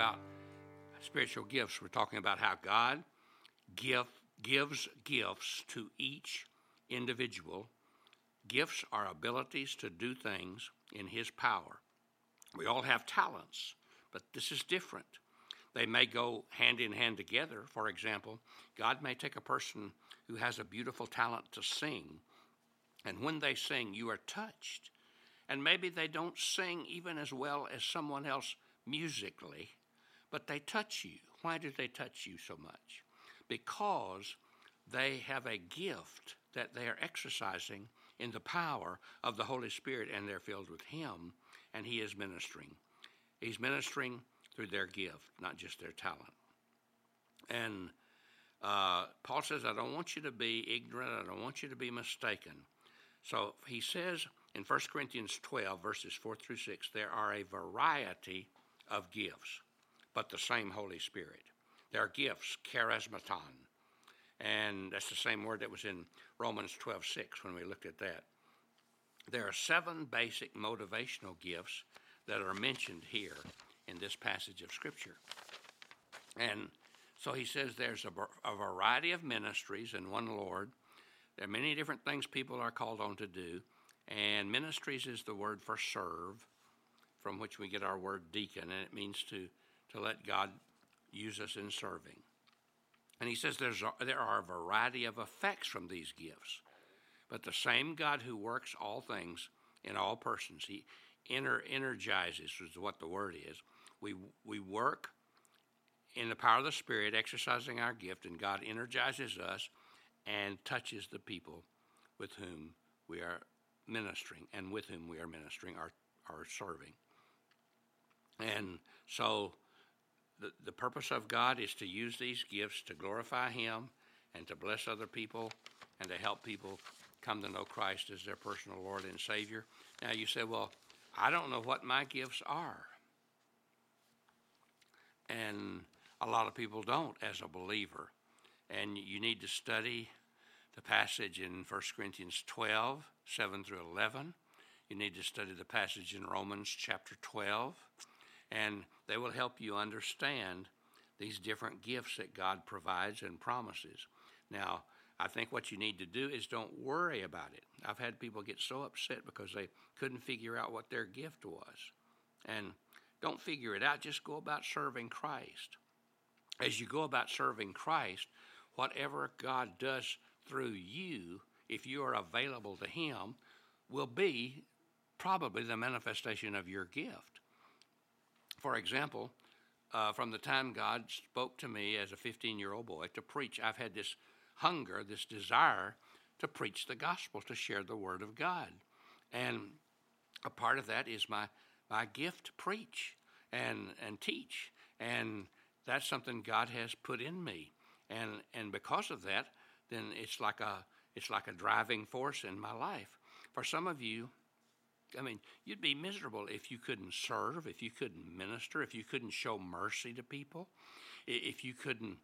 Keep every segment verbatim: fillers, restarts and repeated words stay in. about spiritual gifts, we're talking about how God give, gives gifts to each individual. Gifts are abilities to do things in His power. We all have talents, but this is different. They may go hand in hand together. For example, God may take a person who has a beautiful talent to sing, and when they sing, you are touched. And maybe they don't sing even as well as someone else musically, but they touch you. Why do they touch you so much? Because they have a gift that they are exercising in the power of the Holy Spirit, and they're filled with Him, and He is ministering. He's ministering through their gift, not just their talent. And uh, Paul says, I don't want you to be ignorant. I don't want you to be mistaken. So he says in First Corinthians twelve, verses four through six, there are a variety of gifts, but the same Holy Spirit. There are gifts, charismaton, and that's the same word that was in Romans twelve six when we looked at that. There are seven basic motivational gifts that are mentioned here in this passage of Scripture. And so he says there's a, a variety of ministries in one Lord. There are many different things people are called on to do, and ministries is the word for serve, from which we get our word deacon, and it means to, to let God use us in serving. And he says there's a, there are a variety of effects from these gifts, but the same God who works all things in all persons, He inner energizes is what the word is. We we work in the power of the Spirit, exercising our gift, and God energizes us and touches the people with whom we are ministering and with whom we are ministering or, or serving. And so the, the purpose of God is to use these gifts to glorify Him and to bless other people and to help people come to know Christ as their personal Lord and Savior. Now you say, well, I don't know what my gifts are. And a lot of people don't as a believer. And you need to study the passage in First Corinthians twelve, seven through eleven. You need to study the passage in Romans chapter twelve. And they will help you understand these different gifts that God provides and promises. Now, I think what you need to do is don't worry about it. I've had people get so upset because they couldn't figure out what their gift was. And don't figure it out. Just go about serving Christ. As you go about serving Christ, whatever God does through you, if you are available to Him, will be probably the manifestation of your gift. For example, uh, from the time God spoke to me as a fifteen-year-old boy to preach, I've had this hunger, this desire to preach the gospel, to share the word of God. And a part of that is my, my gift to preach and, and teach. And that's something God has put in me. And and because of that, then it's like a it's like a driving force in my life. For some of you, I mean, you'd be miserable if you couldn't serve, if you couldn't minister, if you couldn't show mercy to people, if you couldn't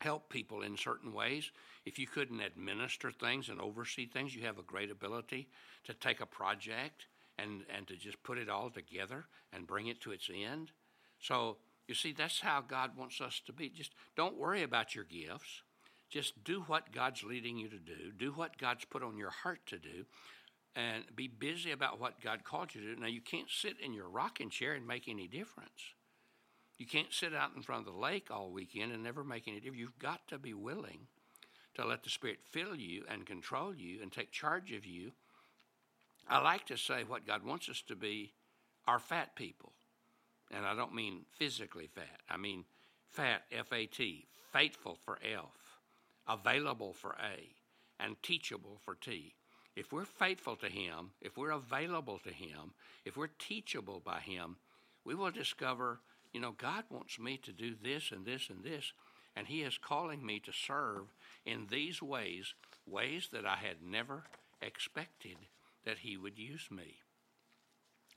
help people in certain ways, if you couldn't administer things and oversee things. You have a great ability to take a project and, and to just put it all together and bring it to its end. So you see, that's how God wants us to be. Just don't worry about your gifts. Just do what God's leading you to do. Do what God's put on your heart to do, and be busy about what God called you to do. Now, you can't sit in your rocking chair and make any difference. You can't sit out in front of the lake all weekend and never make any difference. You've got to be willing to let the Spirit fill you and control you and take charge of you. I like to say what God wants us to be are fat people. And I don't mean physically fat. I mean fat, F A T, faithful for F, available for A, and teachable for T. If we're faithful to Him, if we're available to Him, if we're teachable by Him, we will discover, you know, God wants me to do this and this and this, and He is calling me to serve in these ways, ways that I had never expected that He would use me.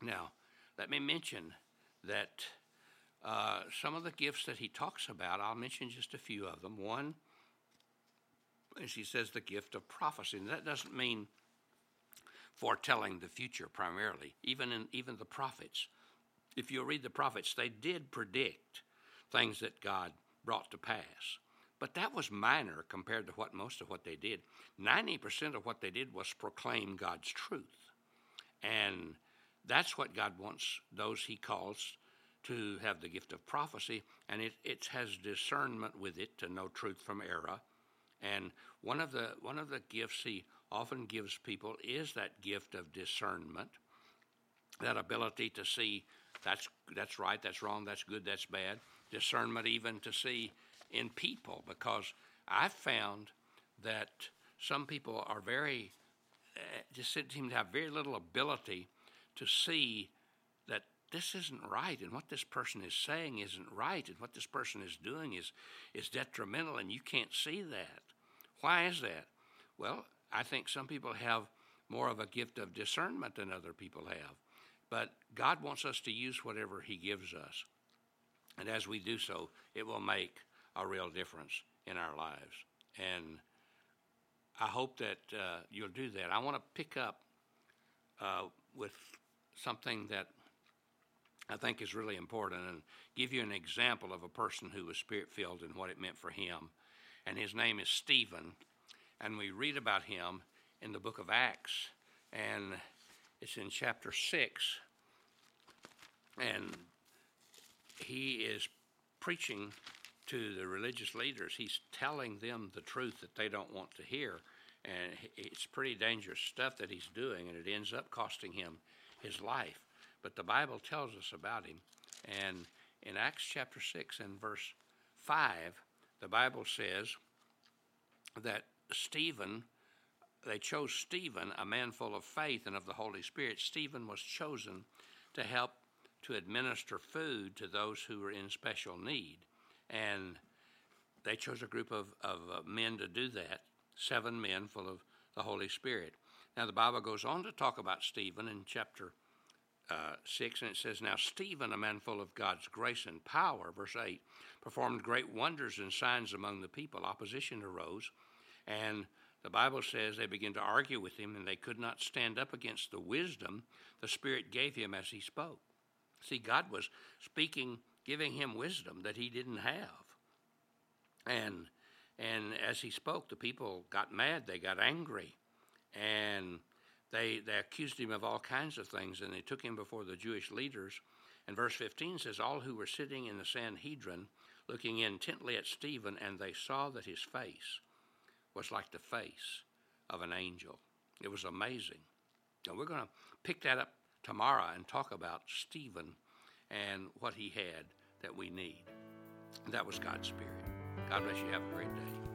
Now, let me mention that uh, some of the gifts that He talks about, I'll mention just a few of them. One is, He says, the gift of prophecy. And that doesn't mean foretelling the future primarily, even in even the prophets. if you read the prophets, they did predict things that God brought to pass. But that was minor compared to what most of what they did. ninety percent of what they did was proclaim God's truth. And that's what God wants those he calls to have the gift of prophecy, and it, it has discernment with it to know truth from error. And one of the one of the gifts he often gives people is that gift of discernment, that ability to see that's that's right, that's wrong, that's good, that's bad. Discernment even to see in people, because I've found that some people are very uh, just seem to have very little ability to see that this isn't right, and what this person is saying isn't right, and what this person is doing is is detrimental, and you can't see that. Why is that? Well, I think some people have more of a gift of discernment than other people have, but God wants us to use whatever he gives us, and as we do so, it will make a real difference in our lives, and I hope that uh, you'll do that. I want to pick up uh, with something that I think is really important and give you an example of a person who was Spirit-filled and what it meant for him. And his name is Stephen, and we read about him in the book of Acts, and it's in chapter six, and he is preaching to the religious leaders. He's telling them the truth that they don't want to hear, and it's pretty dangerous stuff that he's doing, and it ends up costing him his life. But the Bible tells us about him, and in Acts chapter six and verse five, the Bible says that Stephen, they chose Stephen, a man full of faith and of the Holy Spirit. Stephen was chosen to help to administer food to those who were in special need, and they chose a group of, of men to do that, seven men full of the Holy Spirit. Now the Bible goes on to talk about Stephen in chapter Uh, six, and it says, "Now Stephen, a man full of God's grace and power," verse eight, "performed great wonders and signs among the people." Opposition arose, and the Bible says they began to argue with him, and they could not stand up against the wisdom the Spirit gave him as he spoke. See, God was speaking, giving him wisdom that he didn't have. And, and as he spoke, the people got mad, they got angry, and They they accused him of all kinds of things, and they took him before the Jewish leaders. And verse fifteen says, "All who were sitting in the Sanhedrin looking intently at Stephen, and they saw that his face was like the face of an angel." It was amazing. And we're going to pick that up tomorrow and talk about Stephen and what he had that we need. And that was God's Spirit. God bless you. Have a great day.